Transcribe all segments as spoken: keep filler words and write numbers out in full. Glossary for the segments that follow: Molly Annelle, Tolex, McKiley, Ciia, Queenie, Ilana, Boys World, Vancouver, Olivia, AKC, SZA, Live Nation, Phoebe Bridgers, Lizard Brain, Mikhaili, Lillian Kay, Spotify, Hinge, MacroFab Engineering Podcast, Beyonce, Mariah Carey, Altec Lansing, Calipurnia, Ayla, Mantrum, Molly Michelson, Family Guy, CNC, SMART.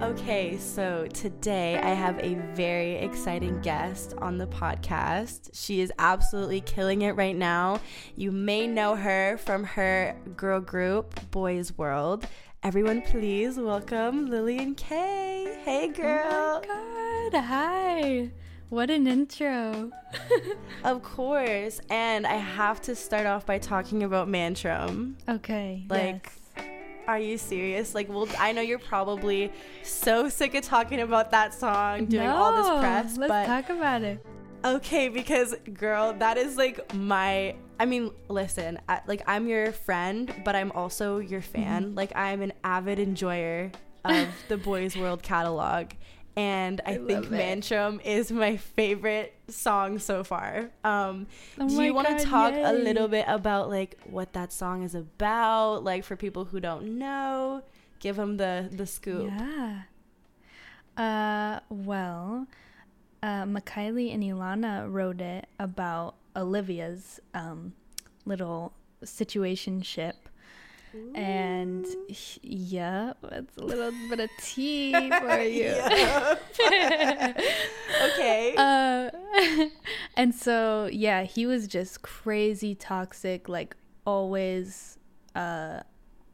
Okay, so today I have a very exciting guest on the podcast. She is absolutely killing it right now. You may know her from her girl group, Boys World. Everyone, please welcome Lillian Kay. Hey, girl. Oh my God. Hi. What an intro. Of course. And I have to start off by talking about Mantrum. Okay. Like, yes. Are you serious? Like, well, I know you're probably so sick of talking about that song, doing no, all this press. Let's but talk about it. Okay, because, girl, that is, like, my... I mean, listen, I, like, I'm your friend, but I'm also your fan. Mm-hmm. Like, I'm an avid enjoyer of the Boys World catalog. And I, I think Mantrum is my favorite song so far. Um, oh do you want to talk yay. a little bit about, like, what that song is about? Like, for people who don't know, give them the, the scoop. Yeah. Uh, well, uh, Mikhaili and Ilana wrote it about Olivia's um, little situationship. Ooh. And he, yeah, that's a little bit of tea for you. Okay. Uh, and so, yeah, he was just crazy toxic, like always uh,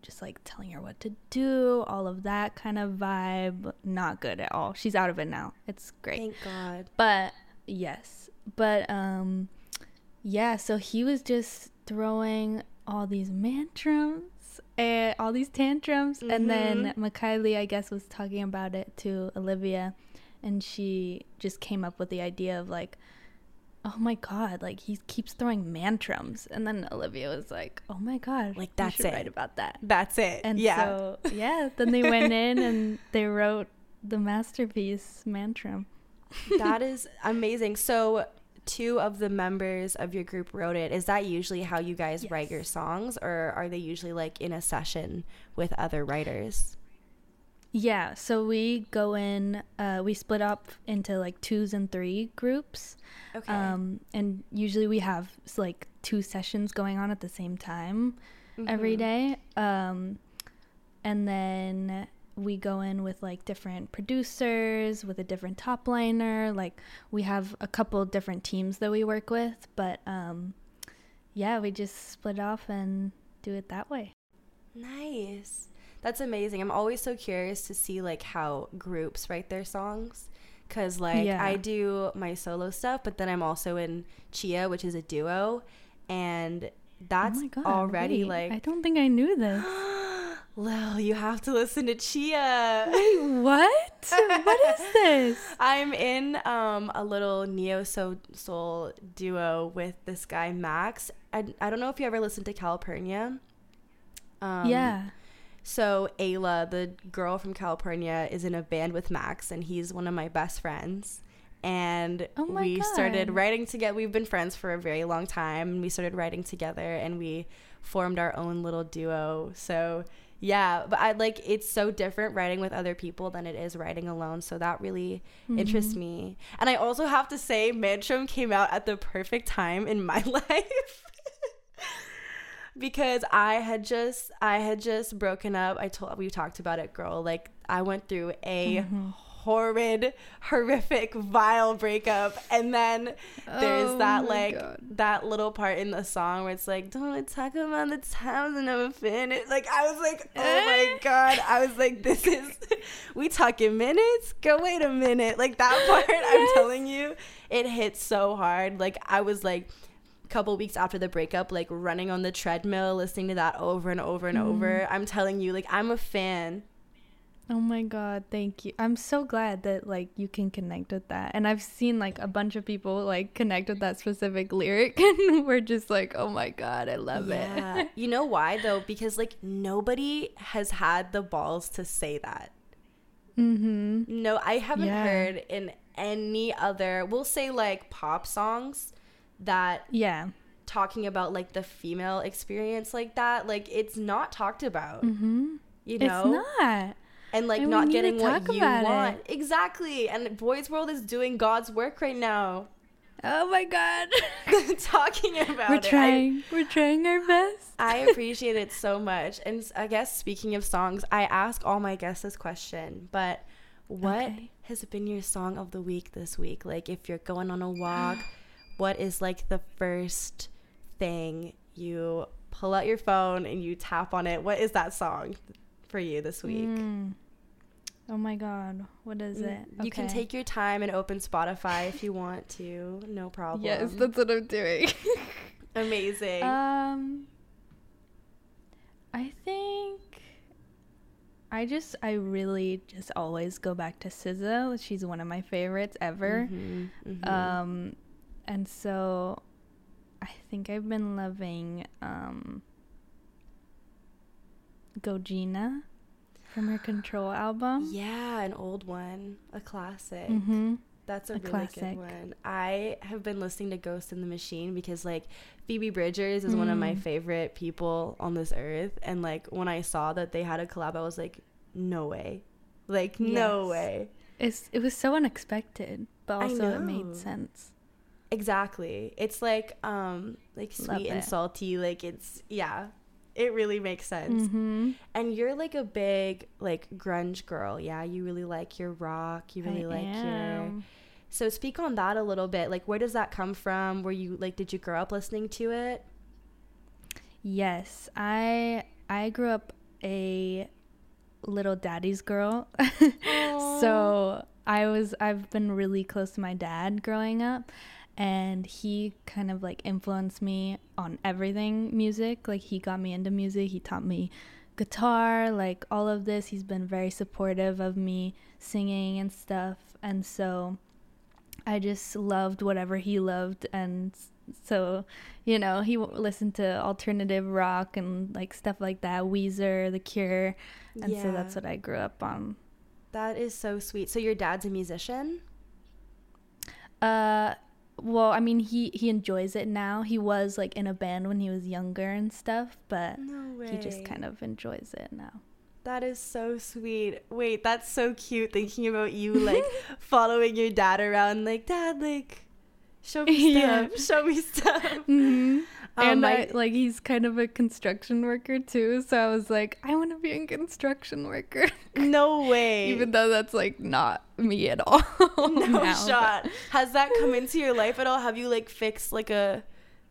just like telling her what to do, all of that kind of vibe. Not good at all. She's out of it now. It's great. Thank God. But yes. But um, yeah, so he was just throwing all these mantrums. And all these tantrums, mm-hmm. and then McKiley, I guess, was talking about it to Olivia, and she just came up with the idea of, like, oh my God, like, he keeps throwing mantrums. And then Olivia was like, oh my God, like, that's it, right about that, that's it. And yeah, so yeah, then they went in and they wrote the masterpiece Mantrum. That is amazing. So two of the members of your group wrote it. Is that usually how you guys yes. write your songs, or are they usually, like, in a session with other writers? Yeah, so we go in, uh, we split up into, like, twos and three groups. Okay. Um, and usually we have, like, two sessions going on at the same time mm-hmm. every day. Um, and then we go in with, like, different producers, with a different top liner. Like, we have a couple different teams that we work with, but um yeah, we just split off and do it that way. Nice. That's amazing. I'm always so curious to see, like, how groups write their songs, because, like, yeah. I do my solo stuff, but then I'm also in Ciia, which is a duo, and that's oh my God, already wait, like I don't think I knew this. Lil, you have to listen to Ciia. Wait, what? What is this? I'm in um, a little neo-soul duo with this guy, Max. I, I don't know if you ever listened to Calipurnia. Um, yeah. So Ayla, the girl from Calipurnia, is in a band with Max, and he's one of my best friends. And oh my we God. started writing together. We've been friends for a very long time, and we started writing together, and we formed our own little duo. So... yeah, but I like it's so different writing with other people than it is writing alone, so that really mm-hmm. interests me. And I also have to say Mantrum came out at the perfect time in my life because I had just I had just broken up. I told we talked about it, girl. Like, I went through a mm-hmm. horrid, horrific, vile breakup, and then there's oh that like God. that little part in the song where it's like, don't want to talk about the times I never finished. Like, I was like, oh my God, I was like, this is we talking minutes, go wait a minute. Like, that part, yes. I'm telling you, it hits so hard. Like, I was like a couple weeks after the breakup, like, running on the treadmill, listening to that over and over and mm. over. I'm telling you, like, I'm a fan. Oh my God, thank you. I'm so glad that, like, you can connect with that. And I've seen, like, a bunch of people, like, connect with that specific lyric, and we're just like, oh my God, I love yeah. it. You know why, though? Because, like, nobody has had the balls to say that. Mm-hmm. No, I haven't yeah. heard in any other, we'll say, like, pop songs that yeah. talking about, like, the female experience like that. Like, it's not talked about. Mm-hmm. You know? It's not. And, like, and not getting what you want. It. Exactly. And Boys World is doing God's work right now. Oh, my God. Talking about We're it. We're trying. I, We're trying our best. I appreciate it so much. And I guess, speaking of songs, I ask all my guests this question. But what okay. has been your song of the week this week? Like, if you're going on a walk, what is, like, the first thing you pull out your phone and you tap on it? What is that song for you this week? Mm. Oh my god, what is it? Okay. You can take your time and open Spotify if you want to, no problem. Yes, that's what I'm doing. Amazing. Um, I think I just, I really just always go back to S Z A. She's one of my favorites ever. Mm-hmm, mm-hmm. Um, and so I think I've been loving um, Gogina from her Control album. Yeah, an old one, a classic. Mm-hmm. That's a, a really classic. Good one. I have been listening to Ghost in the Machine because, like, Phoebe Bridgers is mm. one of my favorite people on this earth. And, like, when I saw that they had a collab, I was like, no way. Like, yes. no way. It's, it was so unexpected, but also it made sense. Exactly. It's, like, um, like sweet and salty. Like, it's, yeah, it really makes sense. Mm-hmm. And you're, like, a big, like, grunge girl, yeah? You really like your rock. You really I like am. your... So speak on that a little bit. Like, where does that come from? Were you, like, did you grow up listening to it? Yes. I I grew up a little daddy's girl. So I was, I've been really close to my dad growing up. And he kind of, like, influenced me on everything music. Like, he got me into music. He taught me guitar, like, all of this. He's been very supportive of me singing and stuff. And so I just loved whatever he loved, and so, you know, he w- listened to alternative rock and, like, stuff like that, Weezer, The Cure, and yeah. so that's what I grew up on. That is so sweet. So your dad's a musician? Uh, well, I mean, he, he enjoys it now. He was, like, in a band when he was younger and stuff, but no way. He just kind of enjoys it now. That is so sweet. Wait, that's so cute, thinking about you, like, following your dad around, like, Dad, like, show me stuff, yeah. show me stuff. Mm-hmm. Um, and, I, like, he's kind of a construction worker, too, so I was like, I want to be a construction worker. No way. Even though that's, like, not me at all. No now, shot. But. Has that come into your life at all? Have you, like, fixed, like, a,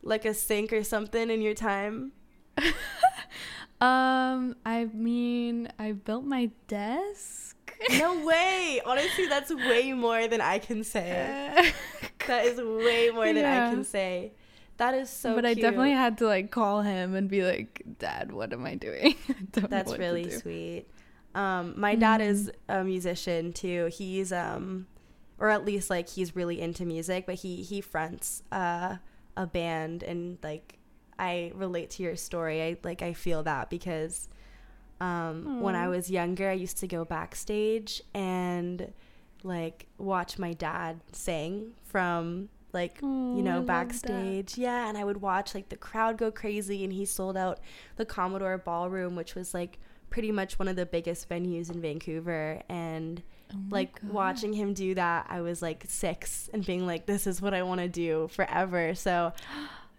like, a sink or something in your time? Um, I mean, I built my desk. No way. Honestly, that's way more than I can say. That is way more than yeah. I can say. That is so But cute. I definitely had to, like, call him and be like, Dad, what am I doing? I don't that's know what really to do. Sweet. Um, my mm-hmm. dad is a musician too. He's, um, or at least, like, he's really into music, but he, he fronts, uh, a band, and, like, I relate to your story. I like I feel that because um Aww. When I was younger, I used to go backstage and, like, watch my dad sing from, like, Aww, you know, backstage. Yeah, and I would watch, like, the crowd go crazy, and he sold out the Commodore Ballroom, which was, like, pretty much one of the biggest venues in Vancouver, and oh like God. Watching him do that, I was, like, six and being like, this is what I want to do forever. So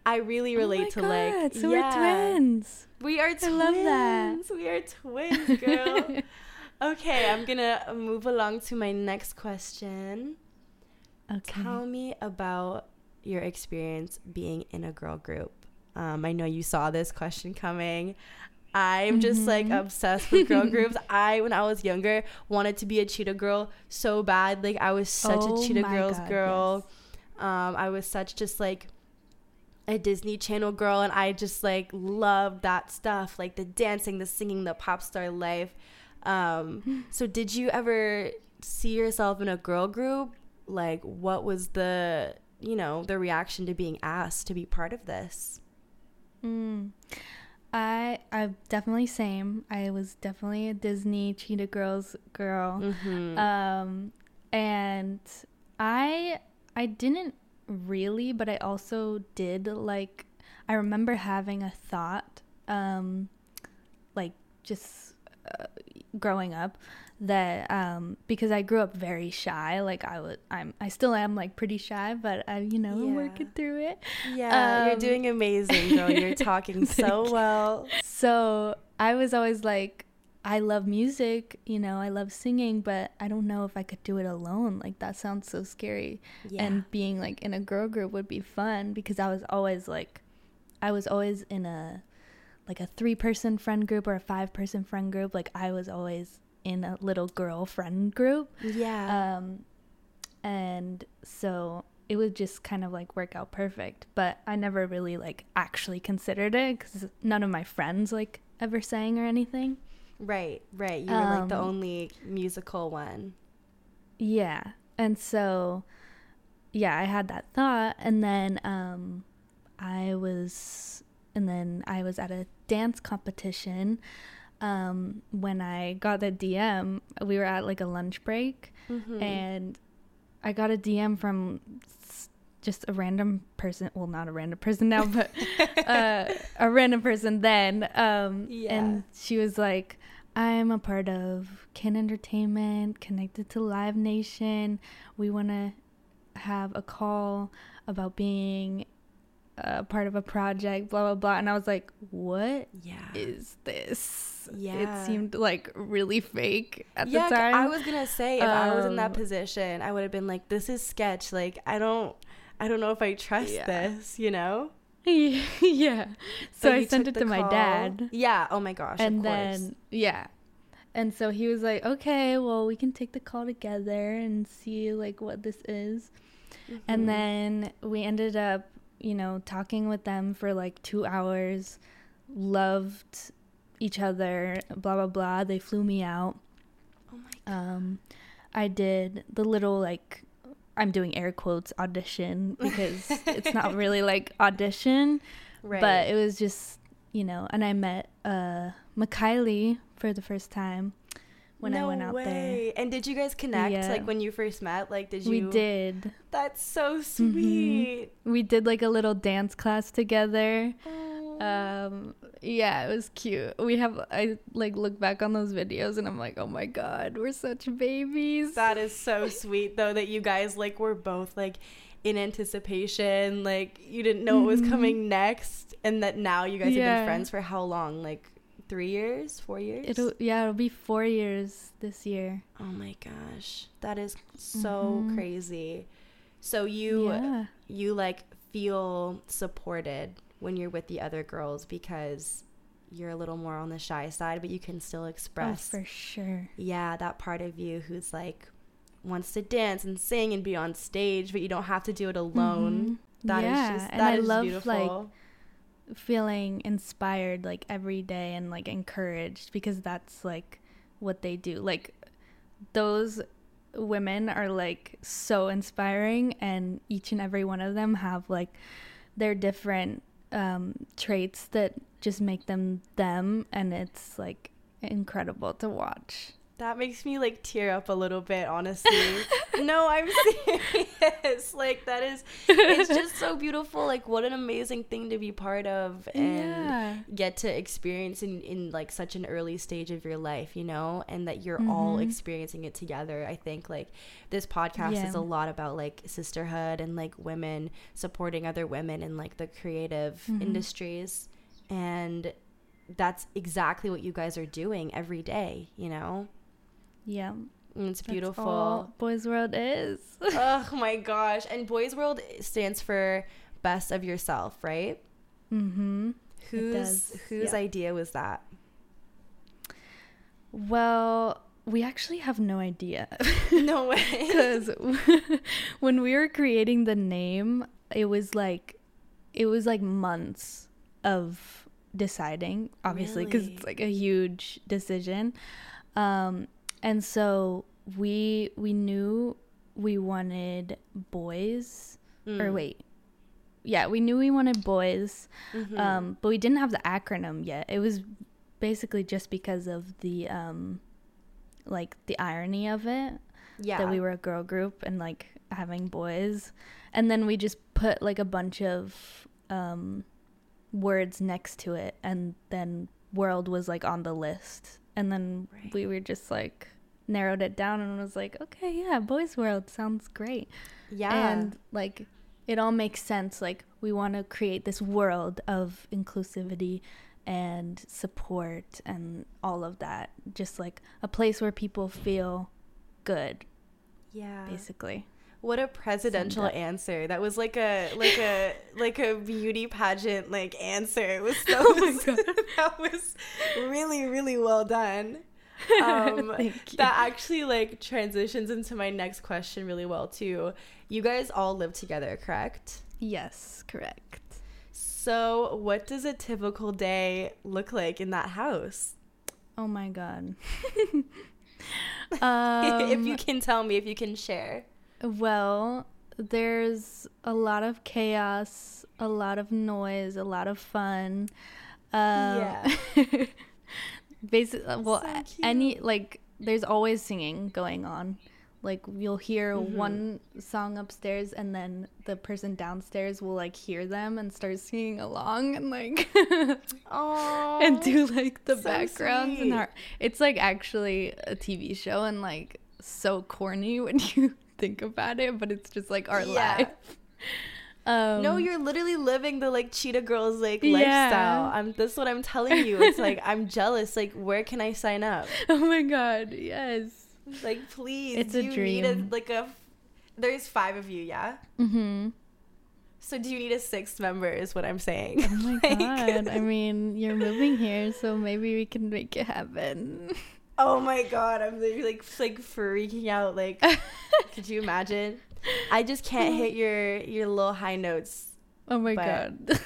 I really relate oh my to God, like so yeah. we're twins. We are twins. I love that. We are twins, girl. Okay, I'm gonna move along to my next question. Okay. Tell me about your experience being in a girl group. Um, I know you saw this question coming. I'm just mm-hmm. like obsessed with girl groups. I, when I was younger, wanted to be a cheetah girl so bad. Like, I was such oh a cheetah girls God, girl. Yes. Um, I was such just like a Disney Channel girl, and I just, like, love that stuff, like the dancing, the singing, the pop star life. Um, so did you ever see yourself in a girl group? Like, what was the, you know, the reaction to being asked to be part of this? Mm. I, I'm definitely same. I was definitely a Disney Cheetah Girls girl. Mm-hmm. Um, and I, I didn't really, but I also did, like, I remember having a thought, um, like, just uh, growing up, that um, because I grew up very shy, like, I was, I'm, I still am, like, pretty shy, but I, you know, yeah. working through it. Yeah, um, you're doing amazing, girl. You're talking so well. So I was always like, I love music, you know, I love singing, but I don't know if I could do it alone. Like, that sounds so scary. Yeah. And being, like, in a girl group would be fun because I was always, like, I was always in a, like, a three-person friend group or a five-person friend group. Like, I was always in a little girl friend group. Yeah. Um, and so it would just kind of, like, work out perfect. But I never really, like, actually considered it because none of my friends, like, ever sang or anything. Right, right. You were um, like the only musical one. Yeah. And so, yeah, I had that thought. And then um, I was, and then I was at a dance competition. Um, when I got the D M, we were at like a lunch break. Mm-hmm. And I got a D M from just a random person. Well, not a random person now, but uh, a random person then. Um, yeah. And she was like, I'm a part of Kin Entertainment, connected to Live Nation. We want to have a call about being a part of a project, blah, blah, blah. And I was like, what yeah. is this? Yeah. It seemed like really fake at yeah, the time. I was going to say, if um, I was in that position, I would have been like, this is sketch. Like, I don't... I don't know if I trust yeah. this, you know? Yeah. So, so I sent it to call. my dad. Yeah. Oh, my gosh. And of then, course. yeah. And so he was like, okay, well, we can take the call together and see, like, what this is. Mm-hmm. And then we ended up, you know, talking with them for, like, two hours, loved each other, blah, blah, blah. They flew me out. Oh, my God. Um, I did the little, like, I'm doing air quotes audition because it's not really like audition, right. But it was just, you know, and I met uh, Mikhaili for the first time when no I went out way. there. And did you guys connect yeah. like when you first met? Like, did you? We did. That's so sweet. Mm-hmm. We did like a little dance class together. Oh. Um, yeah, it was cute. We have, I like look back on those videos and I'm like, oh my God, we're such babies. That is so sweet though, that you guys like were both like in anticipation, like you didn't know mm-hmm. what was coming next, and that now you guys yeah. have been friends for how long? Like three years, four years? It'll yeah, it'll be four years this year. Oh my gosh, that is so mm-hmm. crazy. So you yeah. you like feel supported when you're with the other girls because you're a little more on the shy side, but you can still express oh, for sure yeah that part of you who's like wants to dance and sing and be on stage, but you don't have to do it alone. Mm-hmm. That yeah. is just that and I is love beautiful. Like feeling inspired like every day and like encouraged, because that's like what they do. Like those women are like so inspiring, and each and every one of them have like their different Um, traits that just make them them, and it's like incredible to watch. That makes me like tear up a little bit, honestly. No, I'm serious. Like that is, it's just so beautiful. Like what an amazing thing to be part of and yeah. get to experience in, in like such an early stage of your life, you know, and that you're mm-hmm. all experiencing it together. I think like this podcast yeah. is a lot about like sisterhood and like women supporting other women in like the creative mm-hmm. industries, and that's exactly what you guys are doing every day, you know? Yeah, and it's beautiful. That's all Boys World is. Oh my gosh. And Boys World stands for Best of Yourself, right? Mm-hmm. Whose whose yeah. idea was that? Well, we actually have no idea. No way. Because when we were creating the name, it was like it was like months of deciding, obviously, because really? It's like a huge decision. Um, And so we we knew we wanted boys, mm. or wait, yeah, we knew we wanted boys, mm-hmm. um, but we didn't have the acronym yet. It was basically just because of the, um, like, the irony of it, yeah. that we were a girl group and, like, having boys. And then we just put, like, a bunch of um, words next to it, and then world was, like, on the list. And then right. we were just, like... narrowed it down and was like, okay, yeah, Boys World sounds great. Yeah. And like it all makes sense. Like we want to create this world of inclusivity and support and all of that. Just like a place where people feel good. Yeah. Basically. What a presidential answer. That was like a like a like a beauty pageant like answer. It was so oh my God. That was really, really well done. Um Thank you. That actually like transitions into my next question really well too. You guys all live together, correct? Yes, correct. So what does a typical day look like in that house? Oh my God. um, if you can tell me, if you can share. Well, there's a lot of chaos, a lot of noise, a lot of fun. Uh, yeah. Basically, well, so any like there's always singing going on. Like you'll hear mm-hmm. one song upstairs, and then the person downstairs will like hear them and start singing along, and like, oh, and do like the so backgrounds sweet. And our, it's like actually a T V show and like so corny when you think about it, but it's just like our yeah. life. Um, no, you're literally living the like Cheetah Girls like yeah. lifestyle. I'm that's what I'm telling you. It's like I'm jealous. Like, where can I sign up? Oh my God, yes. Like, please, it's do a you dream. Need a, like a, there's five of you, yeah? Mm-hmm. So do you need a sixth member is what I'm saying. Oh my like, God. I mean, you're moving here, so maybe we can make it happen. Oh my God. I'm literally like, like freaking out. Like, could you imagine? I just can't hit your, your little high notes. Oh my but. God.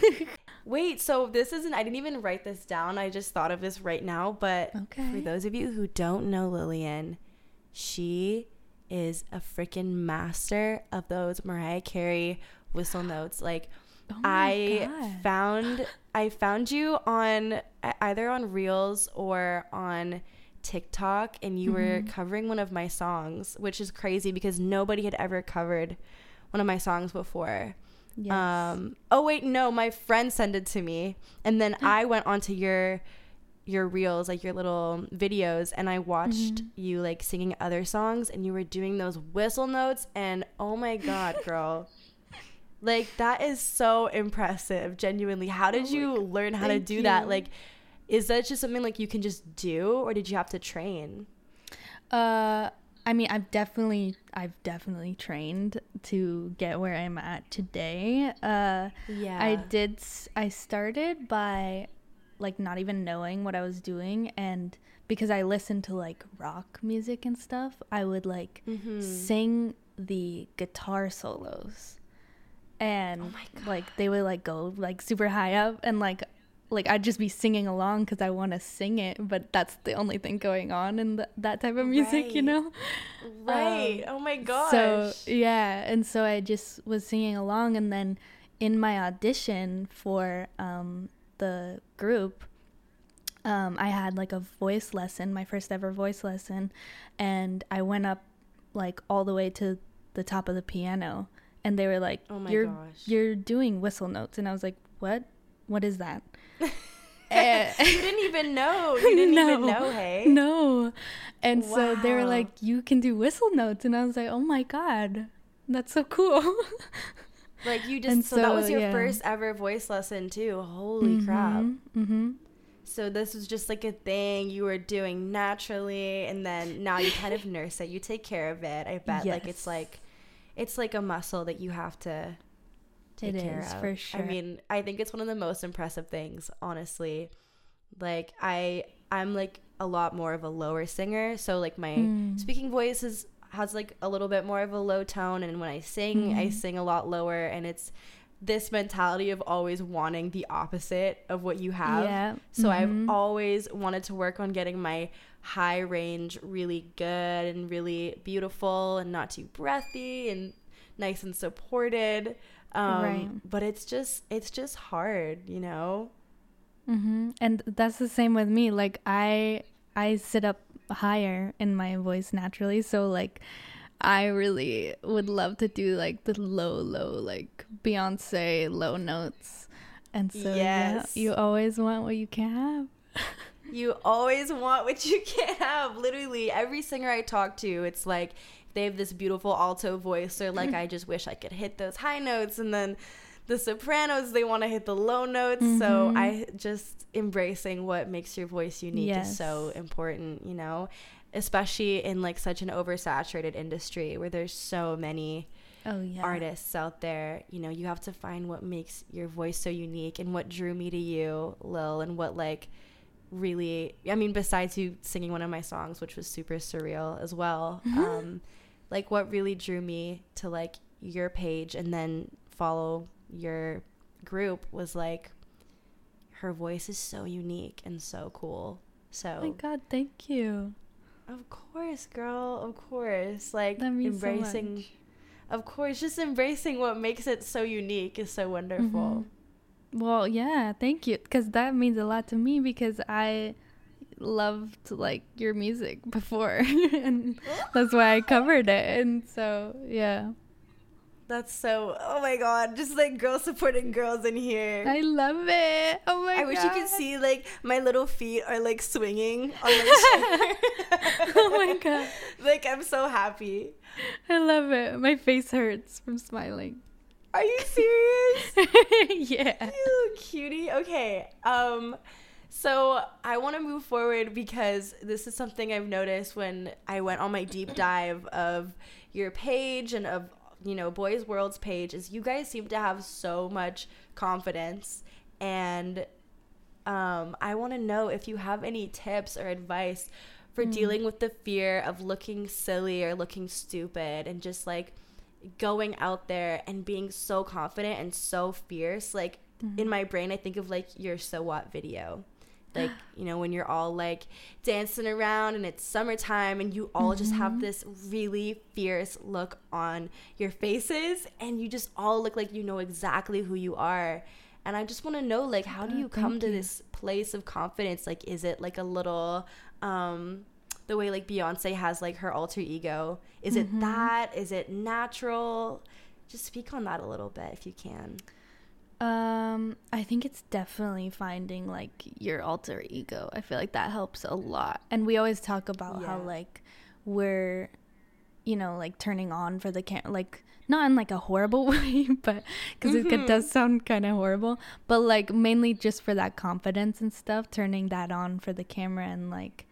Wait, so this isn't, I didn't even write this down. I just thought of this right now. But okay. For those of you who don't know Lillian, she is a freaking master of those Mariah Carey whistle notes. Like, oh I God. found I found you on either on Reels or on TikTok, and you mm-hmm. were covering one of my songs, which is crazy because nobody had ever covered one of my songs before. Yes. Um, oh wait, no, my friend sent it to me, and then I went onto your. your reels, like your little videos, and I watched mm-hmm. you like singing other songs, and you were doing those whistle notes, and oh my God, girl. Like, that is so impressive, genuinely. How did oh you God. learn how Thank to do you. that? Like, is that just something like you can just do, or did you have to train? Uh, I mean, I've definitely, I've definitely trained to get where I'm at today. Uh, yeah. I did, I started by... like not even knowing what I was doing, and because I listened to like rock music and stuff, I would like mm-hmm. sing the guitar solos, and oh like they would like go like super high up, and like like I'd just be singing along because I want to sing it, but that's the only thing going on in th- that type of music, right. you know? Right. Um, oh my gosh. So yeah, and so I just was singing along, and then in my audition for um the group, um I had like a voice lesson, my first ever voice lesson, and I went up like all the way to the top of the piano, and they were like, oh my you're gosh. you're doing whistle notes, and I was like, what what is that? And, you didn't even know you didn't no, even know hey no and wow. So they were like, you can do whistle notes, and I was like, oh my God, that's so cool. Like, you just, so, so that was your yeah. first ever voice lesson, too. Holy mm-hmm, crap. Mm-hmm. So this was just, like, a thing you were doing naturally, and then now you kind of nurse it. You take care of it, I bet. Yes. Like, it's like, it's like a muscle that you have to take it care is, of. for sure. I mean, I think it's one of the most impressive things, honestly. Like, I, I'm, like, a lot more of a lower singer, so, like, my mm. speaking voice is... has like a little bit more of a low tone, and when I sing mm-hmm. I sing a lot lower, and it's this mentality of always wanting the opposite of what you have. Yeah. So mm-hmm. I've always wanted to work on getting my high range really good and really beautiful and not too breathy and nice and supported, um right. but it's just it's just hard, you know? Mm-hmm. And that's the same with me. Like I I sit up higher in my voice naturally, so like I really would love to do like the low low like Beyonce low notes, and so yes. yeah, you always want what you can have. You always want what you can have. Literally every singer I talk to, it's like they have this beautiful alto voice, or like I just wish I could hit those high notes, and then the sopranos, they want to hit the low notes. Mm-hmm. So I just embracing what makes your voice unique yes. is so important, you know, especially in like such an oversaturated industry where there's so many oh, yeah. artists out there. You know, you have to find what makes your voice so unique and what drew me to you, Lil, and what like really, I mean, besides you singing one of my songs, which was super surreal as well. Mm-hmm. Um, like what really drew me to like your page and then follow your group was like, her voice is so unique and so cool. So, oh my God, thank you. Of course, girl. Of course. Like that means embracing. So much. Of course, just embracing what makes it so unique is so wonderful. Mm-hmm. Well, yeah, thank you, because that means a lot to me because I loved like your music before, and that's why I covered it. And so, yeah. That's so, oh my God, just like girls supporting girls in here. I love it. Oh my God. I wish you could see like my little feet are like swinging on my chair. Oh my God. Like I'm so happy. I love it. My face hurts from smiling. Are you serious? Yeah. You cutie. Okay. Um, so I want to move forward because this is something I've noticed when I went on my deep dive of your page and of you know, Boys World's page is you guys seem to have so much confidence. And um, I want to know if you have any tips or advice for mm. dealing with the fear of looking silly or looking stupid and just like going out there and being so confident and so fierce. Like mm-hmm. in my brain, I think of like your So What video. Like, you know, when you're all like dancing around and it's summertime and you all mm-hmm. just have this really fierce look on your faces and you just all look like you know exactly who you are. And I just want to know, like, how do you oh, come you. to this place of confidence? Like, is it like a little um, the way like Beyonce has like her alter ego? Is mm-hmm. it that? Is it natural? Just speak on that a little bit if you can. Um, I think it's definitely finding like your alter ego. I feel like that helps a lot. And we always talk about yeah. how like we're, you know, like turning on for the camera, like not in like a horrible way, but because mm-hmm. it does sound kind of horrible, but like mainly just for that confidence and stuff, turning that on for the camera and like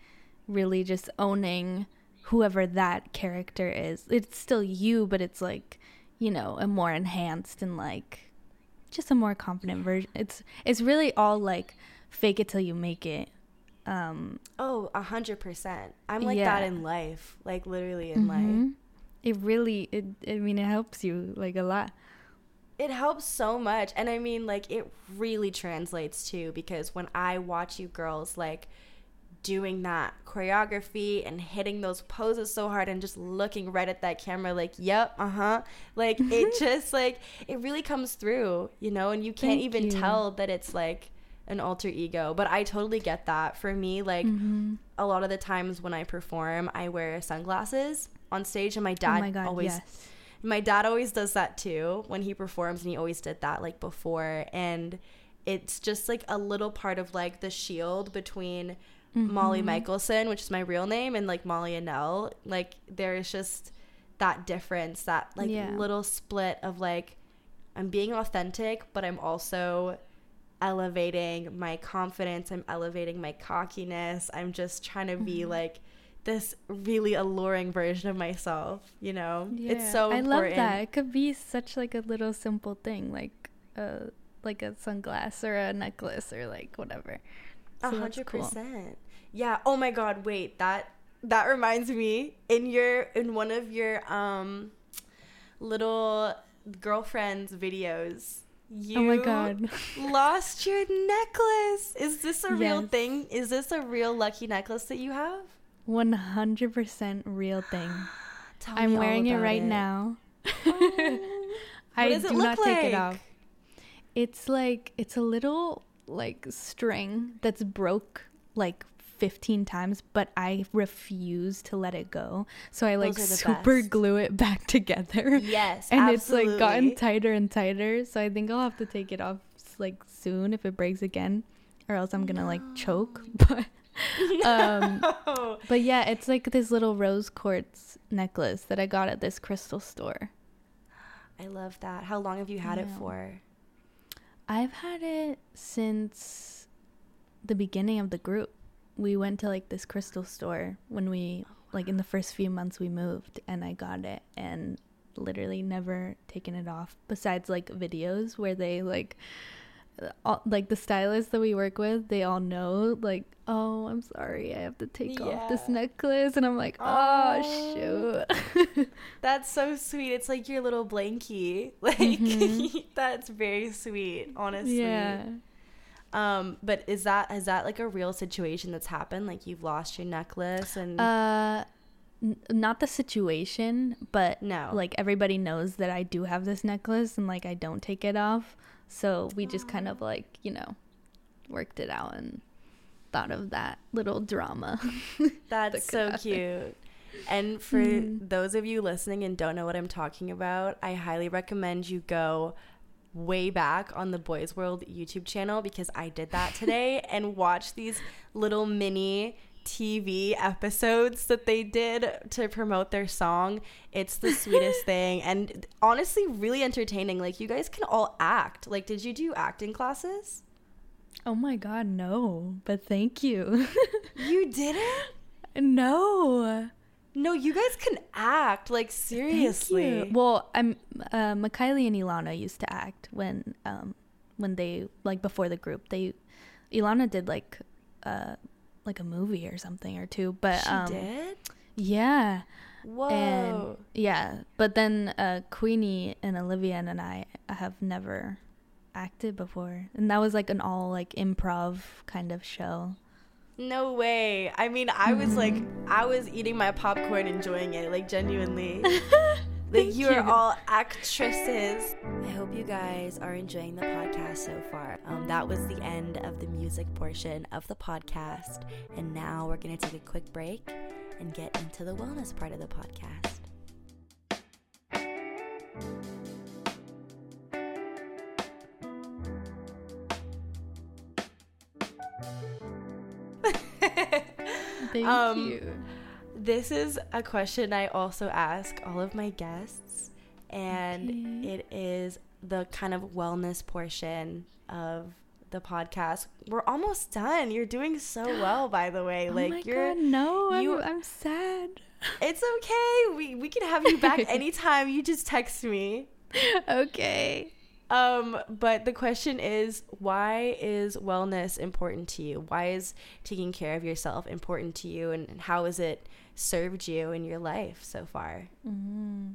really just owning whoever that character is. It's still you, but it's like, you know, a more enhanced and like just a more confident version. It's it's really all like fake it till you make it. Um oh a hundred percent. I'm like yeah. that in life, like literally in mm-hmm. life. It really it I mean it helps you like a lot. It helps so much. And I mean like it really translates too, because when I watch you girls like doing that choreography and hitting those poses so hard and just looking right at that camera like yep uh-huh like it just like it really comes through, you know, and you can't Thank even you. tell that it's like an alter ego. But I totally get that. For me, like mm-hmm. a lot of the times when I perform I wear sunglasses on stage, and my dad oh my God, always yes. my dad always does that too when he performs, and he always did that like before, and it's just like a little part of like the shield between Mm-hmm. Molly Michelson, which is my real name, and like Molly Annelle. Like there is just that difference, that like yeah. little split of like I'm being authentic, but I'm also elevating my confidence, I'm elevating my cockiness, I'm just trying to be mm-hmm. like this really alluring version of myself, you know. yeah. It's so I important. Love that. It could be such like a little simple thing, like a like a sunglass or a necklace or like whatever. A hundred percent. Yeah. Oh my God. Wait, that, that reminds me in your, in one of your, um, little girlfriend's videos, you oh my God. lost your necklace. Is this a yes. real thing? Is this a real lucky necklace that you have? one hundred percent real thing. Tell I'm me wearing all about it right it. now. Oh. I do not like? take it off. It's like, it's a little like string that's broke like fifteen times, but I refuse to let it go, so I like super best. glue it back together. Yes, and absolutely. It's like gotten tighter and tighter, so I think I'll have to take it off like soon if it breaks again, or else I'm gonna no. like choke. But um no. but yeah, it's like this little rose quartz necklace that I got at this crystal store. I love that. How long have you had yeah. it for? I've had it since the beginning of the group. We went to like this crystal store when we, like in the first few months we moved, and I got it and literally never taken it off, besides like videos where they like all, like the stylists that we work with, they all know like, oh, I'm sorry, I have to take yeah. off this necklace, and I'm like, oh, oh shoot. That's so sweet. It's like your little blankie, like mm-hmm. That's very sweet, honestly. Yeah. Um, but is that is that like a real situation that's happened? Like you've lost your necklace and uh n- not the situation, but no, like everybody knows that I do have this necklace and like I don't take it off. So we just kind of like, you know, worked it out and thought of that little drama. That's so cute. And for mm. those of you listening and don't know what I'm talking about, I highly recommend you go way back on the Boys World YouTube channel, because I did that today and watched these little mini T V episodes that they did to promote their song. It's the sweetest thing, and honestly really entertaining. Like, you guys can all act. Like, did you do acting classes? Oh my god, no, but thank you. You didn't? No. No, you guys can act, like, seriously. Thank you. Well, I'm uh, Mikhaili and Ilana used to act when, um, when they like before the group. They, Ilana did like, uh, like a movie or something or two. But she um, did. Yeah. Whoa. And, yeah, but then uh, Queenie and Olivia and I have never acted before, and that was like an all like improv kind of show. No way. I mean, I was like, I was eating my popcorn, enjoying it, like genuinely. Like, you are all actresses. I hope you guys are enjoying the podcast so far. Um, that was the end of the music portion of the podcast. And now we're going to take a quick break and get into the wellness part of the podcast. Thank um, you. This is a question I also ask all of my guests, and okay. It is the kind of wellness portion of the podcast. We're almost done. You're doing so well, by the way. Oh, like, my you're God, no, you, I'm, I'm sad. It's okay. We we can have you back anytime. You just text me. Okay. Um, but the question is, why is wellness important to you? Why is taking care of yourself important to you, and, and how has it served you in your life so far? Mm-hmm.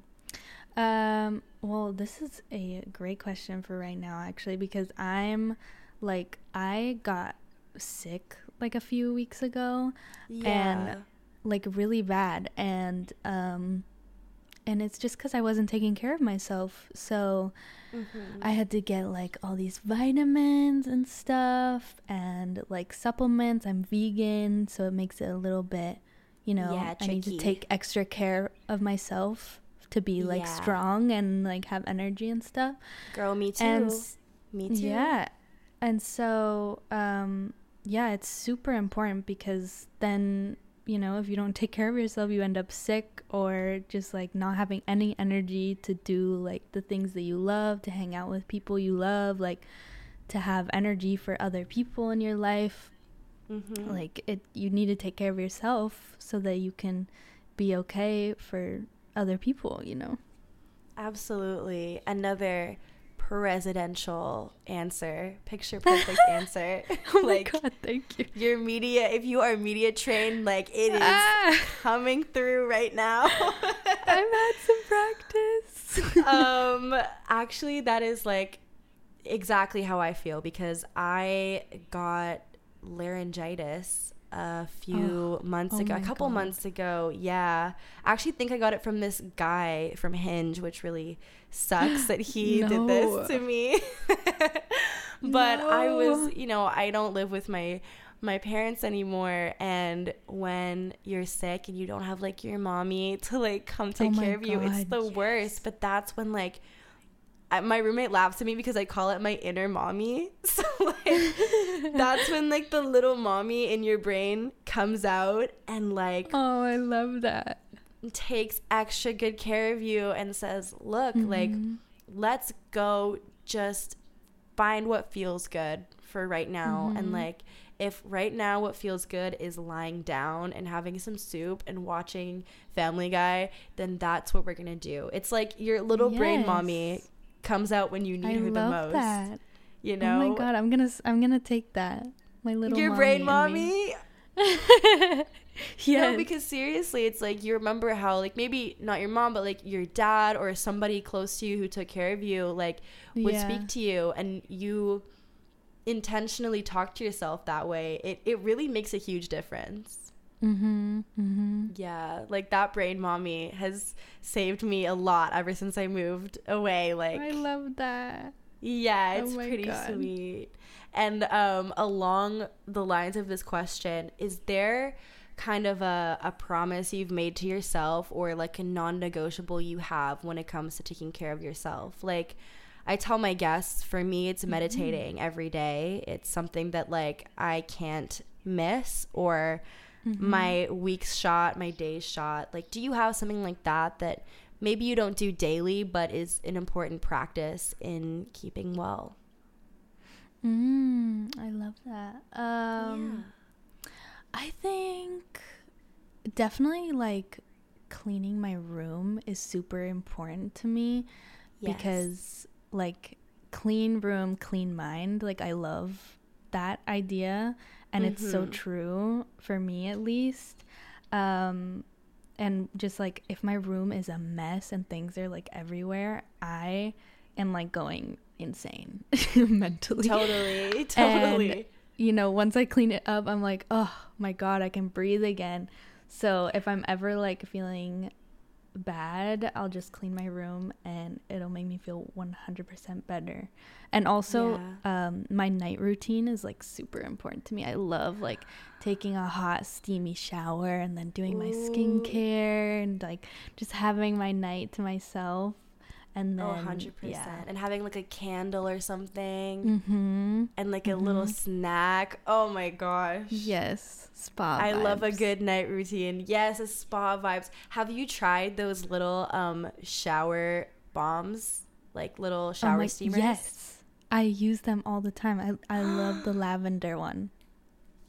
Um, well, this is a great question for right now, actually, because I'm like, I got sick like a few weeks ago, yeah. and like really bad. And, um, and it's just because I wasn't taking care of myself. So mm-hmm. I had to get like all these vitamins and stuff and like supplements. I'm vegan, so it makes it a little bit, you know, yeah, I need to take extra care of myself to be like yeah. strong and like have energy and stuff. Girl, me too. And, me too. Yeah. And so, um, yeah, it's super important, because then, you know, if you don't take care of yourself, you end up sick or just like not having any energy to do like the things that you love, to hang out with people you love, like to have energy for other people in your life. Mm-hmm. Like, it, you need to take care of yourself so that you can be okay for other people, you know? Absolutely. Another presidential answer, picture perfect answer. Oh my like, god, thank you. Your media, if you are media trained, like it is ah. coming through right now. I've had some practice. Um, actually, that is like exactly how I feel, because I got laryngitis a few oh. months ago, oh a couple god. months ago. Yeah. I actually think I got it from this guy from Hinge, which really sucks that he no. did this to me. But no. I was, you know, I don't live with my my parents anymore, and when you're sick and you don't have like your mommy to like come take oh care of god. you, it's the yes. worst. But that's when like my roommate laughs at me because I call it my inner mommy. So like that's when like the little mommy in your brain comes out and like, oh, I love that, takes extra good care of you and says, look, mm-hmm. like, let's go just find what feels good for right now. Mm-hmm. And like, if right now what feels good is lying down and having some soup and watching Family Guy, then that's what we're gonna do. It's like your little yes. brain mommy comes out when you need I her the most. That. You know? Oh my god, I'm gonna I'm gonna take that. My little your mommy brain mommy. Yeah, no, because seriously, it's like you remember how like maybe not your mom but like your dad or somebody close to you who took care of you like would yeah. speak to you, and you intentionally talk to yourself that way. It it really makes a huge difference. Mm-hmm. Mm-hmm. Yeah, like that brain mommy has saved me a lot ever since I moved away. Like I love that. Yeah, it's oh pretty God. sweet. And um, along the lines of this question, is there kind of a, a promise you've made to yourself or like a non-negotiable you have when it comes to taking care of yourself? Like I tell my guests, for me, it's mm-hmm. meditating every day. It's something that like I can't miss, or mm-hmm. my week's shot, my day's shot. Like, do you have something like that that maybe you don't do daily, but is an important practice in keeping well? Mm, I love that. Um, yeah. I think definitely like cleaning my room is super important to me. Yes. Because like clean room, clean mind. Like I love that idea, and mm-hmm. it's so true for me at least. Um, and just like if my room is a mess and things are like everywhere, I am like going insane mentally. Totally, totally. And, you know, once I clean it up, I'm like, oh my god, I can breathe again. So if I'm ever like feeling bad, I'll just clean my room and it'll make me feel one hundred percent better. And also yeah. um my night routine is like super important to me. I love like taking a hot steamy shower and then doing Ooh. my skincare and like just having my night to myself. And then oh, one hundred percent yeah. and having like a candle or something mm-hmm. and like mm-hmm. a little snack. Oh my gosh, yes, spa vibes. I love a good night routine. Yes, a spa vibes. Have you tried those little um shower bombs, like little shower oh my, steamers? Yes, I use them all the time. I, I love the lavender one.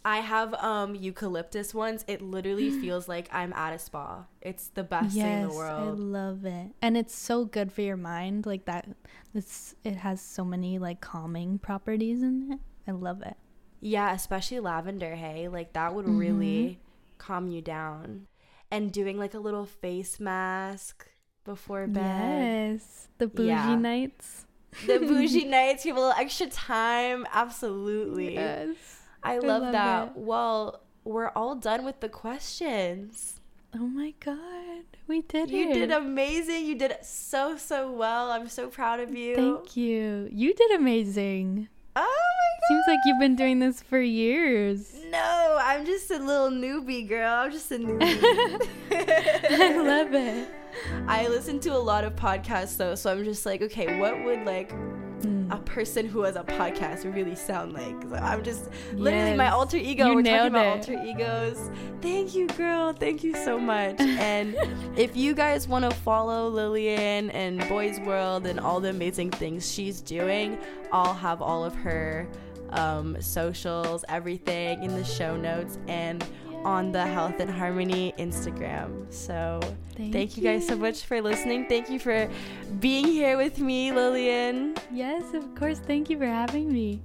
I have um eucalyptus ones. It literally feels like I'm at a spa. It's the best yes, thing in the world. I love it. And it's so good for your mind. Like that it's it has so many like calming properties in it. I love it. Yeah, especially lavender, hey? Like that would mm-hmm. really calm you down. And doing like a little face mask before bed. Yes. The bougie yeah. nights. The bougie nights, you have a little extra time. Absolutely. Yes. I love, I love that. It. Well, we're all done with the questions. Oh my god, we did you it. You did amazing. You did so, so well. I'm so proud of you. Thank you. You did amazing. Oh my god. Seems like you've been doing this for years. No, I'm just a little newbie, girl. I'm just a newbie. I love it. I listen to a lot of podcasts, though, so I'm just like, okay, what would, like... a person who has a podcast really sound like. So I'm just literally yes. my alter ego. You We're talking about it. Alter egos. Thank you, girl. Thank you so much. And if you guys want to follow Lillian and Boys World and all the amazing things she's doing, I'll have all of her um, socials, everything in the show notes and on the Health and Harmony Instagram. So thank, thank you guys so much for listening. Thank you for being here with me, Lillian. Yes, of course. Thank you for having me.